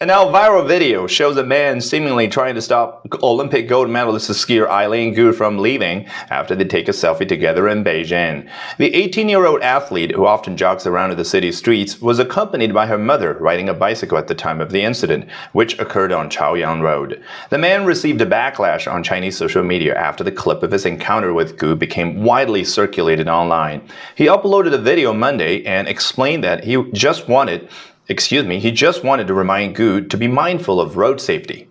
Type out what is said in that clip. And now a viral video shows a man seemingly trying to stop Olympic gold medalist skier Eileen Gu from leaving after they take a selfie together in Beijing. The 18-year-old athlete, who often jogs around the city streets, was accompanied by her mother riding a bicycle at the time of the incident, which occurred on Chaoyang Road. The man received a backlash on Chinese social media after the clip of his encounter with Gu became widely circulated online. He uploaded a video Monday and explained that he just wanted to remind Gu to be mindful of road safety.